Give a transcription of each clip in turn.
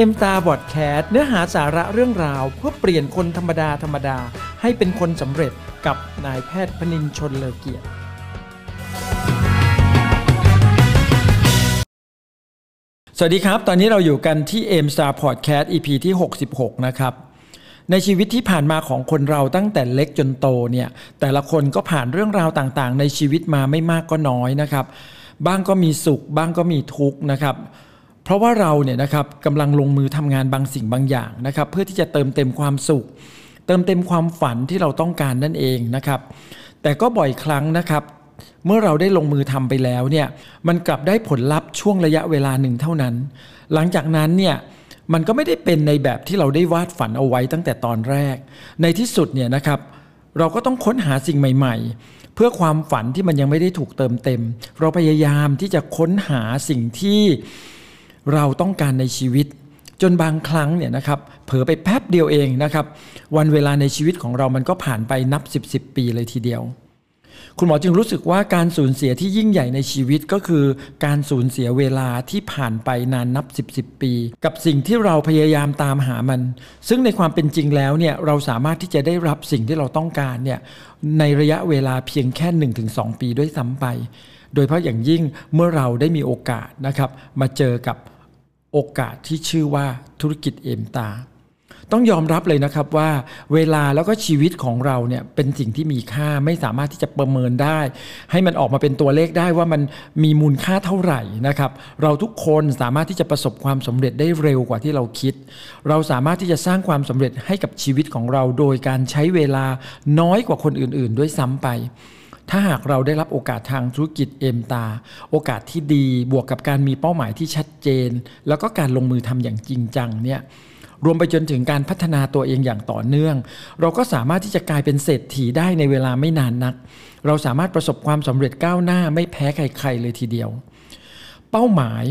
Aimstar Podcast เนื้อหาสาระเรื่องราวเพื่อเปลี่ยนคนธรรมดาให้เป็นคนสำเร็จกับนายแพทย์พนินทร์ ชลเลอเกียรติสวัสดีครับตอนนี้เราอยู่กันที่ Aimstar Podcast EP ที่66นะครับในชีวิตที่ผ่านมาของคนเราตั้งแต่เล็กจนโตเนี่ยแต่ละคนก็ผ่านเรื่องราวต่างๆในชีวิตมาไม่มากก็น้อยนะครับบ้างก็มีสุขบ้างก็มีทุกข์นะครับเพราะว่าเราเนี่ยนะครับกำลังลงมือทำงานบางสิ่งบางอย่างนะครับเพื่อที่จะเติมเต็มความสุขเติมเต็มความฝันที่เราต้องการนั่นเองนะครับแต่ก็บ่อยครั้งนะครับเมื่อเราได้ลงมือทำไปแล้วเนี่ยมันกลับได้ผลลัพธ์ช่วงระยะเวลาหนึ่งเท่านั้นหลังจากนั้นเนี่ยมันก็ไม่ได้เป็นในแบบที่เราได้วาดฝันเอาไว้ตั้งแต่ตอนแรกในที่สุดเนี่ยนะครับเราก็ต้องค้นหาสิ่งใหม่ๆเพื่อความฝันที่มันยังไม่ได้ถูกเติมเต็มเราพยายามที่จะค้นหาสิ่งที่เราต้องการในชีวิตจนบางครั้งเนี่ยนะครับเผลอไปแป๊บเดียวเองนะครับวันเวลาในชีวิตของเรามันก็ผ่านไปนับ10ปีเลยทีเดียวคุณหมอจึงรู้สึกว่าการสูญเสียที่ยิ่งใหญ่ในชีวิตก็คือการสูญเสียเวลาที่ผ่านไปนานนับ10ปีกับสิ่งที่เราพยายามตามหามันซึ่งในความเป็นจริงแล้วเนี่ยเราสามารถที่จะได้รับสิ่งที่เราต้องการเนี่ยในระยะเวลาเพียงแค่ 1-2 ปีด้วยซ้ำไปโดยเฉพาะอย่างยิ่งเมื่อเราได้มีโอกาสนะครับมาเจอกับโอกาสที่ชื่อว่าธุรกิจAimstarต้องยอมรับเลยนะครับว่าเวลาแล้วก็ชีวิตของเราเนี่ยเป็นสิ่งที่มีค่าไม่สามารถที่จะประเมินได้ให้มันออกมาเป็นตัวเลขได้ว่ามันมีมูลค่าเท่าไหร่นะครับเราทุกคนสามารถที่จะประสบความสำเร็จได้เร็วกว่าที่เราคิดเราสามารถที่จะสร้างความสำเร็จให้กับชีวิตของเราโดยการใช้เวลาน้อยกว่าคนอื่นๆด้วยซ้ำไปถ้าหากเราได้รับโอกาสทางธุรกิจAimstarโอกาสที่ดีบวกกับการมีเป้าหมายที่ชัดเจนแล้วก็การลงมือทำอย่างจริงจังเนี่ยรวมไปจนถึงการพัฒนาตัวเองอย่างต่อเนื่องเราก็สามารถที่จะกลายเป็นเศรษฐีได้ในเวลาไม่นานนักเราสามารถประสบความสำเร็จก้าวหน้าไม่แพ้ใครๆเลยทีเดียวเป้าหมาย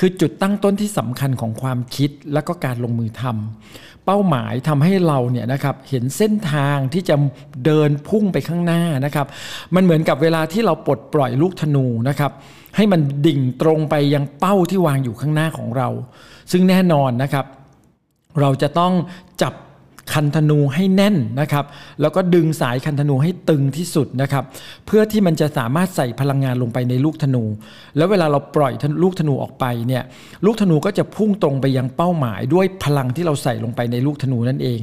คือจุดตั้งต้นที่สำคัญของความคิดและก็การลงมือทำเป้าหมายทำให้เราเนี่ยนะครับเห็นเส้นทางที่จะเดินพุ่งไปข้างหน้านะครับมันเหมือนกับเวลาที่เราปลดปล่อยลูกธนูนะครับให้มันดิ่งตรงไปยังเป้าที่วางอยู่ข้างหน้าของเราซึ่งแน่นอนนะครับเราจะต้องจับคันธนูให้แน่นนะครับแล้วก็ดึงสายคันธนูให้ตึงที่สุดนะครับเพื่อที่มันจะสามารถใส่พลังงานลงไปในลูกธนูแล้วเวลาเราปล่อยลูกธนูออกไปเนี่ยลูกธนูก็จะพุ่งตรงไปยังเป้าหมายด้วยพลังที่เราใส่ลงไปในลูกธนูนั่นเอง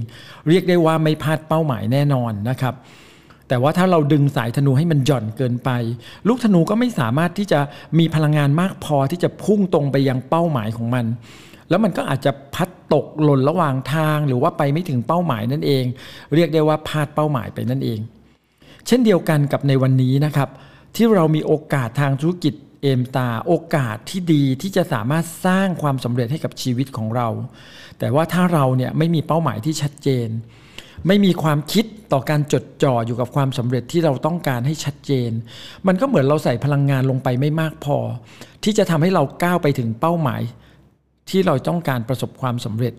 เรียกได้ว่าไม่พลาดเป้าหมายแน่นอนนะครับแต่ว่าถ้าเราดึงสายธนูให้มันหย่อนเกินไปลูกธนูก็ไม่สามารถที่จะมีพลังงานมากพอที่จะพุ่งตรงไปยังเป้าหมายของมันแล้วมันก็อาจจะพัดตกหล่นระหว่างทางหรือว่าไปไม่ถึงเป้าหมายนั่นเองเรียกได้ว่าพลาดเป้าหมายไปนั่นเองเช่นเดียวกันกับในวันนี้นะครับที่เรามีโอกาสทางธุรกิจAimstarโอกาสที่ดีที่จะสามารถสร้างความสำเร็จให้กับชีวิตของเราแต่ว่าถ้าเราเนี่ยไม่มีเป้าหมายที่ชัดเจนไม่มีความคิดต่อการจดจ่ออยู่กับความสำเร็จที่เราต้องการให้ชัดเจนมันก็เหมือนเราใส่พลังงานลงไปไม่มากพอที่จะทำให้เราก้าวไปถึงเป้าหมายที่เราต้องการประสบความสำเร็จ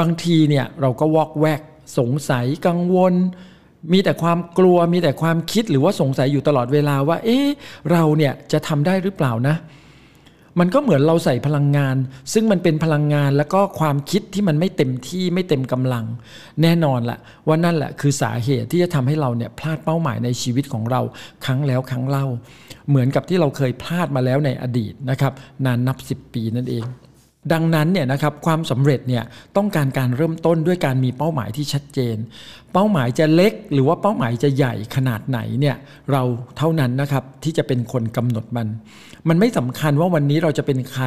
บางทีเนี่ยเราก็วอกแวกสงสัยกังวลมีแต่ความกลัวมีแต่ความคิดหรือว่าสงสัยอยู่ตลอดเวลาว่าเราเนี่ยจะทำได้หรือเปล่านะมันก็เหมือนเราใส่พลังงานซึ่งมันเป็นพลังงานแล้วก็ความคิดที่มันไม่เต็มที่ไม่เต็มกำลังแน่นอนละว่านั่นแหละคือสาเหตุที่จะทำให้เราเนี่ยพลาดเป้าหมายในชีวิตของเราครั้งแล้วครั้งเล่าเหมือนกับที่เราเคยพลาดมาแล้วในอดีตนะครับนานนับ10ปีนั่นเองดังนั้นเนี่ยนะครับความสำเร็จเนี่ยต้องการเริ่มต้นด้วยการมีเป้าหมายที่ชัดเจนเป้าหมายจะเล็กหรือว่าเป้าหมายจะใหญ่ขนาดไหนเนี่ยเราเท่านั้นนะครับที่จะเป็นคนกำหนดมันไม่สำคัญว่าวันนี้เราจะเป็นใคร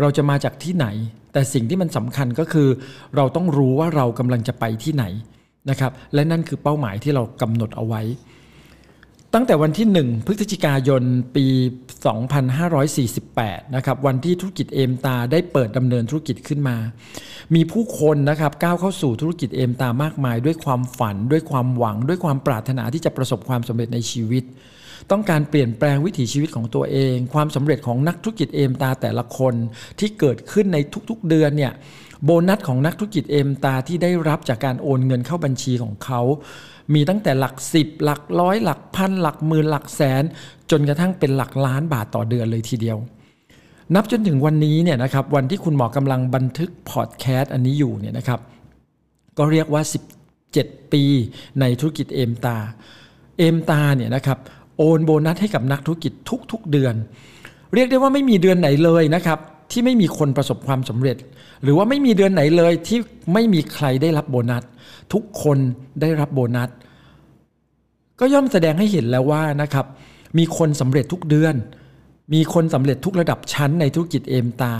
เราจะมาจากที่ไหนแต่สิ่งที่มันสำคัญก็คือเราต้องรู้ว่าเรากำลังจะไปที่ไหนนะครับและนั่นคือเป้าหมายที่เรากำหนดเอาไว้ตั้งแต่วันที่1พฤศจิกายนปี2548นะครับวันที่ธุรกิจAimstarได้เปิดดำเนินธุรกิจขึ้นมามีผู้คนนะครับก้าวเข้าสู่ธุรกิจAimstarมากมายด้วยความฝันด้วยความหวังด้วยความปรารถนาที่จะประสบความสำเร็จในชีวิตต้องการเปลี่ยนแปลงวิถีชีวิตของตัวเองความสำเร็จของนักธุรกิจAimstarแต่ละคนที่เกิดขึ้นในทุกๆเดือนเนี่ยโบนัสของนักธุรกิจAimstarที่ได้รับจากการโอนเงินเข้าบัญชีของเขามีตั้งแต่หลัก10หลักร้อยหลักพันหลักหมื่นหลักแสนจนกระทั่งเป็นหลักล้านบาทต่อเดือนเลยทีเดียว นับจนถึงวันนี้เนี่ยนะครับวันที่คุณหมอกำลังบันทึกพอดแคสต์อันนี้อยู่เนี่ยนะครับก็เรียกว่า17ปีในธุรกิจAimstarเนี่ยนะครับโอนโบนัสให้กับนักธุรกิจทุกๆเดือนเรียกได้ว่าไม่มีเดือนไหนเลยนะครับที่ไม่มีคนประสบความสำเร็จหรือว่าไม่มีเดือนไหนเลยที่ไม่มีใครได้รับโบนัสทุกคนได้รับโบนัสก็ย่อมแสดงให้เห็นแล้วว่านะครับมีคนสำเร็จทุกเดือนมีคนสำเร็จทุกระดับชั้นในธุรกิจAimstar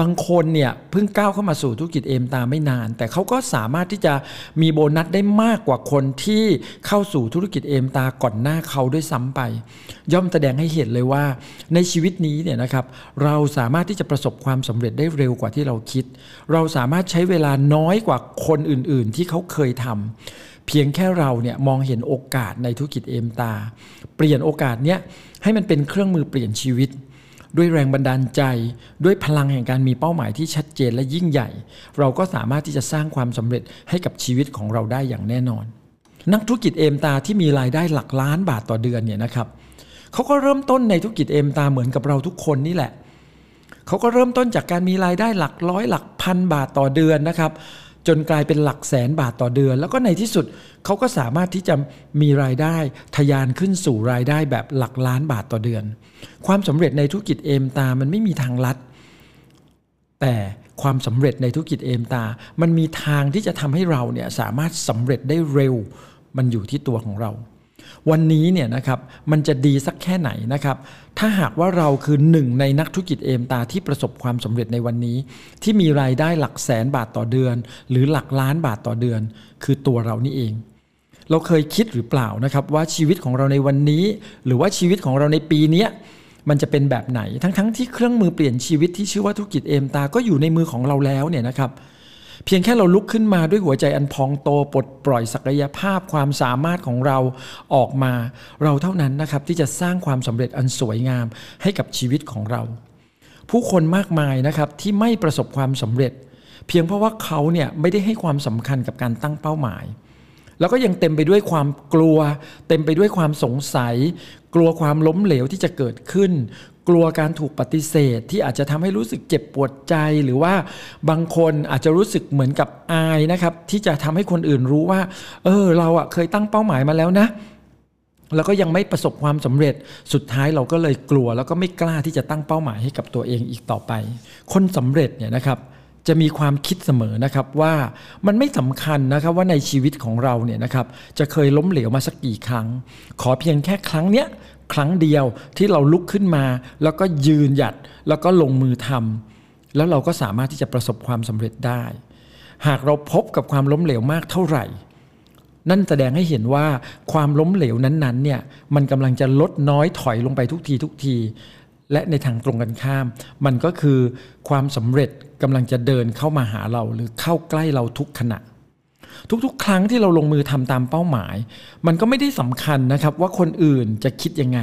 บางคนเนี่ยเพิ่งก้าวเข้ามาสู่ธุรกิจAimstarไม่นานแต่เขาก็สามารถที่จะมีโบนัสได้มากกว่าคนที่เข้าสู่ธุรกิจAimstarก่อนหน้าเขาด้วยซ้ำไปย่อมแสดงให้เห็นเลยว่าในชีวิตนี้เนี่ยนะครับเราสามารถที่จะประสบความสำเร็จได้เร็วกว่าที่เราคิดเราสามารถใช้เวลาน้อยกว่าคนอื่นๆที่เขาเคยทำเพียงแค่เราเนี่ยมองเห็นโอกาสในธุรกิจAimstarเปลี่ยนโอกาสเนี้ยให้มันเป็นเครื่องมือเปลี่ยนชีวิตด้วยแรงบันดาลใจด้วยพลังแห่งการมีเป้าหมายที่ชัดเจนและยิ่งใหญ่เราก็สามารถที่จะสร้างความสำเร็จให้กับชีวิตของเราได้อย่างแน่นอนนักธุรกิจAimstarที่มีรายได้หลักล้านบาทต่อเดือนเนี่ยนะครับเขาก็เริ่มต้นในธุรกิจAimstarเหมือนกับเราทุกคนนี่แหละเขาก็เริ่มต้นจากการมีรายได้หลักร้อยหลักพันบาทต่อเดือนนะครับจนกลายเป็นหลักแสนบาทต่อเดือนแล้วก็ในที่สุดเขาก็สามารถที่จะมีรายได้ทะยานขึ้นสู่รายได้แบบหลักล้านบาทต่อเดือนความสำเร็จในธุรกิจAimstarมันไม่มีทางลัดแต่ความสำเร็จในธุรกิจAimstarมันมีทางที่จะทำให้เราเนี่ยสามารถสำเร็จได้เร็วมันอยู่ที่ตัวของเราวันนี้เนี่ยนะครับมันจะดีสักแค่ไหนนะครับถ้าหากว่าเราคือหนึ่งในนักธุรกิจAimstarที่ประสบความสำเร็จในวันนี้ที่มีรายได้หลักแสนบาทต่อเดือนหรือหลักล้านบาทต่อเดือนคือตัวเรานี่เองเราเคยคิดหรือเปล่านะครับว่าชีวิตของเราในวันนี้หรือว่าชีวิตของเราในปีนี้มันจะเป็นแบบไหนทั้งที่เครื่องมือเปลี่ยนชีวิตที่ชื่อว่าธุรกิจAimstarก็อยู่ในมือของเราแล้วเนี่ยนะครับเพียงแค่เราลุกขึ้นมาด้วยหัวใจอันพองโตปลดปล่อยศักยภาพความสามารถของเราออกมาเราเท่านั้นนะครับที่จะสร้างความสำเร็จอันสวยงามให้กับชีวิตของเราผู้คนมากมายนะครับที่ไม่ประสบความสำเร็จเพียงเพราะว่าเขาเนี่ยไม่ได้ให้ความสำคัญกับการตั้งเป้าหมายแล้วก็ยังเต็มไปด้วยความกลัวเต็มไปด้วยความสงสัยกลัวความล้มเหลวที่จะเกิดขึ้นกลัวการถูกปฏิเสธที่อาจจะทำให้รู้สึกเจ็บปวดใจหรือว่าบางคนอาจจะรู้สึกเหมือนกับอายนะครับที่จะทำให้คนอื่นรู้ว่าเราอะเคยตั้งเป้าหมายมาแล้วนะแล้วก็ยังไม่ประสบความสำเร็จสุดท้ายเราก็เลยกลัวแล้วก็ไม่กล้าที่จะตั้งเป้าหมายให้กับตัวเองอีกต่อไปคนสำเร็จเนี่ยนะครับจะมีความคิดเสมอนะครับว่ามันไม่สำคัญนะครับว่าในชีวิตของเราเนี่ยนะครับจะเคยล้มเหลวมาสักกี่ครั้งขอเพียงแค่ครั้งเนี้ยครั้งเดียวที่เราลุกขึ้นมาแล้วก็ยืนหยัดแล้วก็ลงมือทำแล้วเราก็สามารถที่จะประสบความสำเร็จได้หากเราพบกับความล้มเหลวมากเท่าไหร่นั่นแสดงให้เห็นว่าความล้มเหลวนั้นๆเนี่ยมันกำลังจะลดน้อยถอยลงไปทุกทีและในทางตรงกันข้ามมันก็คือความสำเร็จกำลังจะเดินเข้ามาหาเราหรือเข้าใกล้เราทุกขณะทุกๆครั้งที่เราลงมือทำตามเป้าหมายมันก็ไม่ได้สำคัญนะครับว่าคนอื่นจะคิดยังไง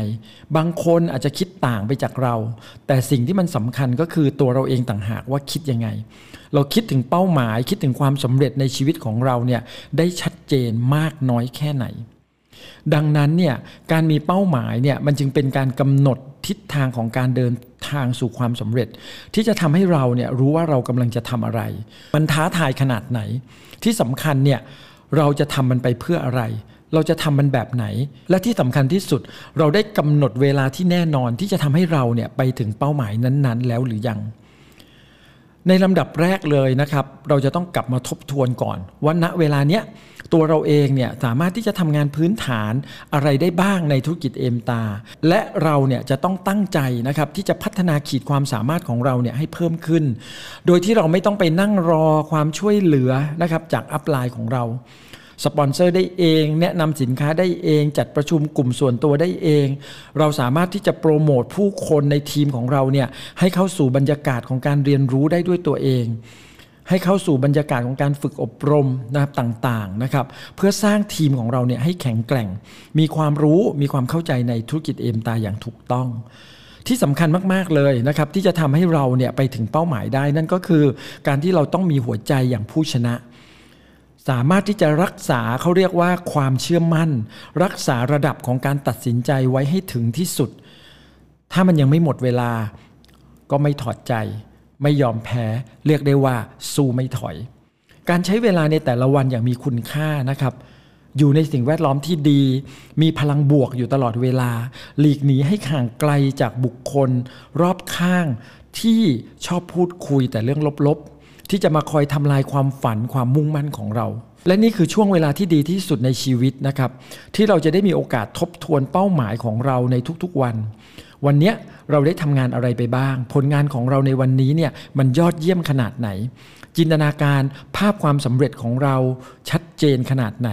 บางคนอาจจะคิดต่างไปจากเราแต่สิ่งที่มันสำคัญก็คือตัวเราเองต่างหากว่าคิดยังไงเราคิดถึงเป้าหมายคิดถึงความสำเร็จในชีวิตของเราเนี่ยได้ชัดเจนมากน้อยแค่ไหนดังนั้นเนี่ยการมีเป้าหมายเนี่ยมันจึงเป็นการกำหนดทิศทางของการเดินทางสู่ความสำเร็จที่จะทำให้เราเนี่ยรู้ว่าเรากำลังจะทำอะไรมันท้าทายขนาดไหนที่สำคัญเนี่ยเราจะทำมันไปเพื่ออะไรเราจะทำมันแบบไหนและที่สำคัญที่สุดเราได้กำหนดเวลาที่แน่นอนที่จะทำให้เราเนี่ยไปถึงเป้าหมายนั้นๆแล้วหรือยังในลำดับแรกเลยนะครับเราจะต้องกลับมาทบทวนก่อนว่าณเวลาเนี้ยตัวเราเองเนี่ยสามารถที่จะทำงานพื้นฐานอะไรได้บ้างในธุรกิจAimstarและเราเนี่ยจะต้องตั้งใจนะครับที่จะพัฒนาขีดความสามารถของเราเนี่ยให้เพิ่มขึ้นโดยที่เราไม่ต้องไปนั่งรอความช่วยเหลือนะครับจากอัพไลน์ของเราสปอนเซอร์ได้เองแนะนำสินค้าได้เองจัดประชุมกลุ่มส่วนตัวได้เองเราสามารถที่จะโปรโมทผู้คนในทีมของเราเนี่ยให้เข้าสู่บรรยากาศของการเรียนรู้ได้ด้วยตัวเองให้เข้าสู่บรรยากาศของการฝึกอบรมนะครับต่างๆนะครับเพื่อสร้างทีมของเราเนี่ยให้แข็งแกร่งมีความรู้มีความเข้าใจในธุรกิจAimstarอย่างถูกต้องที่สำคัญมากๆเลยนะครับที่จะทำให้เราเนี่ยไปถึงเป้าหมายได้นั่นก็คือการที่เราต้องมีหัวใจอย่างผู้ชนะสามารถที่จะรักษาเขาเรียกว่าความเชื่อมั่นรักษาระดับของการตัดสินใจไว้ให้ถึงที่สุดถ้ามันยังไม่หมดเวลา ก็ไม่ถอดใจไม่ยอมแพ้เรียกได้ว่าสู้ไม่ถอยการใช้เวลาในแต่ละวันอย่างมีคุณค่านะครับอยู่ในสิ่งแวดล้อมที่ดีมีพลังบวกอยู่ตลอดเวลาหลีกหนีให้ห่างไกลจากบุคคลรอบข้างที่ชอบพูดคุยแต่เรื่องลบๆที่จะมาคอยทำลายความฝันความมุ่งมั่นของเราและนี่คือช่วงเวลาที่ดีที่สุดในชีวิตนะครับที่เราจะได้มีโอกาสทบทวนเป้าหมายของเราในทุกๆวันนี้เราได้ทำงานอะไรไปบ้างผลงานของเราในวันนี้เนี่ยมันยอดเยี่ยมขนาดไหนจินตนาการภาพความสำเร็จของเราชัดเจนขนาดไหน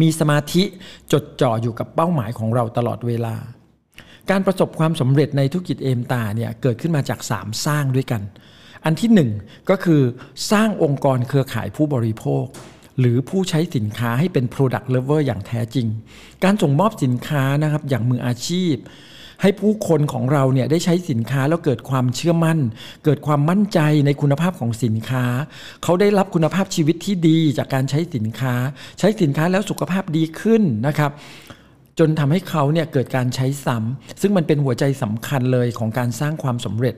มีสมาธิจดจ่ออยู่กับเป้าหมายของเราตลอดเวลาการประสบความสำเร็จในธุรกิจเอมสตาร์เนี่ยเกิดขึ้นมาจาก3สร้างด้วยกันอันที่1ก็คือสร้างองค์กรเครือข่ายผู้บริโภคหรือผู้ใช้สินค้าให้เป็น Product Lover อย่างแท้จริงการส่งมอบสินค้านะครับอย่างมืออาชีพให้ผู้คนของเราเนี่ยได้ใช้สินค้าแล้วเกิดความเชื่อมั่นเกิดความมั่นใจในคุณภาพของสินค้าเขาได้รับคุณภาพชีวิตที่ดีจากการใช้สินค้าใช้สินค้าแล้วสุขภาพดีขึ้นนะครับจนทำให้เขาเนี่ยเกิดการใช้ซ้ำซึ่งมันเป็นหัวใจสำคัญเลยของการสร้างความสำเร็จ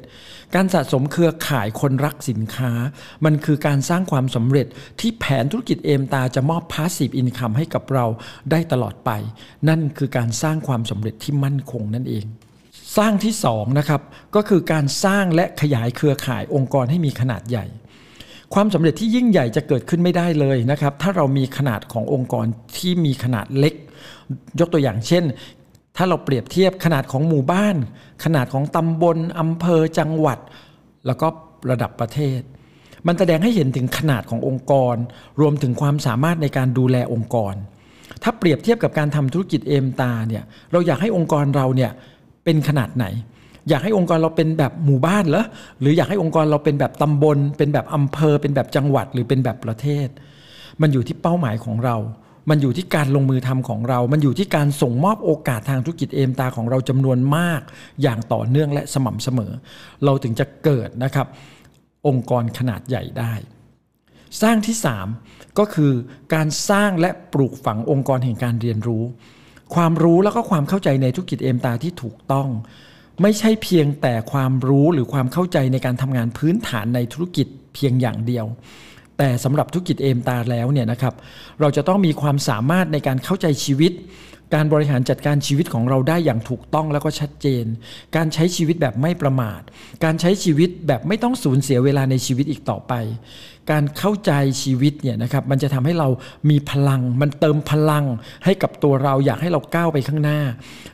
การสะสมเครือข่ายคนรักสินค้ามันคือการสร้างความสำเร็จที่แผนธุรกิจเอมสตาร์จะมอบ Passive Income ให้กับเราได้ตลอดไปนั่นคือการสร้างความสำเร็จที่มั่นคงนั่นเองสร้างที่2นะครับก็คือการสร้างและขยายเครือข่ายองค์กรให้มีขนาดใหญ่ความสำเร็จที่ยิ่งใหญ่จะเกิดขึ้นไม่ได้เลยนะครับถ้าเรามีขนาดขององค์กรที่มีขนาดเล็กยกตัวอย่างเช่นถ้าเราเปรียบเทียบขนาดของหมู่บ้านขนาดของตำบลอำเภอจังหวัดแล้วก็ระดับประเทศมันแสดงให้เห็นถึงขนาดขององค์กรรวมถึงความสามารถในการดูแลองค์กรถ้าเปรียบเทียบกับการทำธุรกิจเอมสตาร์เนี่ยเราอยากให้องค์กรเราเนี่ยเป็นขนาดไหนอยากให้องค์กรเราเป็นแบบหมู่บ้านเหรอหรืออยากให้องค์กรเราเป็นแบบตำบลเป็นแบบอำเภอเป็นแบบจังหวัดหรือเป็นแบบประเทศมันอยู่ที่เป้าหมายของเรามันอยู่ที่การลงมือทำของเรามันอยู่ที่การส่งมอบโอกาสทางธุรกิจเอมสตาร์ของเราจำนวนมากอย่างต่อเนื่องและสม่ำเสมอเราถึงจะเกิดนะครับองค์กรขนาดใหญ่ได้สร้างที่3ก็คือการสร้างและปลูกฝังองค์กรแห่งการเรียนรู้ความรู้แล้วก็ความเข้าใจในธุรกิจเอมสตาร์ที่ถูกต้องไม่ใช่เพียงแต่ความรู้หรือความเข้าใจในการทำงานพื้นฐานในธุรกิจเพียงอย่างเดียวแต่สำหรับธุรกิจเอมสตาร์แล้วเนี่ยนะครับเราจะต้องมีความสามารถในการเข้าใจชีวิตการบริหารจัดการชีวิตของเราได้อย่างถูกต้องแล้วก็ชัดเจนการใช้ชีวิตแบบไม่ประมาทการใช้ชีวิตแบบไม่ต้องสูญเสียเวลาในชีวิตอีกต่อไปการเข้าใจชีวิตเนี่ยนะครับมันจะทำให้เรามีพลังมันเติมพลังให้กับตัวเราอยากให้เราก้าวไปข้างหน้า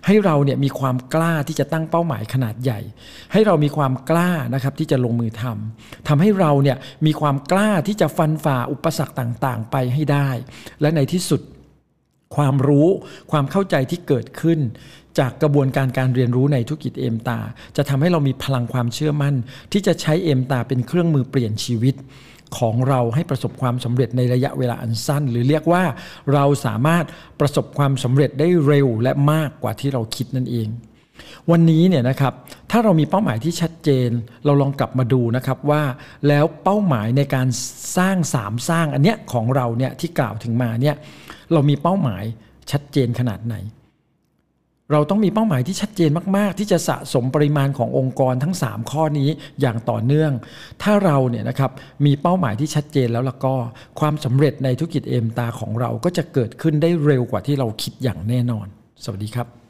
ให้เราเนี่ยมีความกล้าที่จะตั้งเป้าหมายขนาดใหญ่ให้เรามีความกล้านะครับที่จะลงมือทำให้เราเนี่ยมีความกล้าที่จะฟันฝ่าอุปสรรคต่างๆไปให้ได้และในที่สุดความรู้ความเข้าใจที่เกิดขึ้นจากกระบวนการการเรียนรู้ในธุรกิจเอมสตาร์จะทำให้เรามีพลังความเชื่อมั่นที่จะใช้เอมสตาร์เป็นเครื่องมือเปลี่ยนชีวิตของเราให้ประสบความสำเร็จในระยะเวลาอันสั้นหรือเรียกว่าเราสามารถประสบความสำเร็จได้เร็วและมากกว่าที่เราคิดนั่นเองวันนี้เนี่ยนะครับถ้าเรามีเป้าหมายที่ชัดเจนเราลองกลับมาดูนะครับว่าแล้วเป้าหมายในการสร้าง3สร้างอันเนี้ยของเราเนี่ยที่กล่าวถึงมาเนี่ยเรามีเป้าหมายชัดเจนขนาดไหนเราต้องมีเป้าหมายที่ชัดเจนมากๆที่จะสะสมปริมาณขององค์กรทั้ง3ข้อนี้อย่างต่อเนื่องถ้าเราเนี่ยนะครับมีเป้าหมายที่ชัดเจนแล้วก็ความสำเร็จในธุรกิจเอมสตาร์ของเราก็จะเกิดขึ้นได้เร็วกว่าที่เราคิดอย่างแน่นอนสวัสดีครับ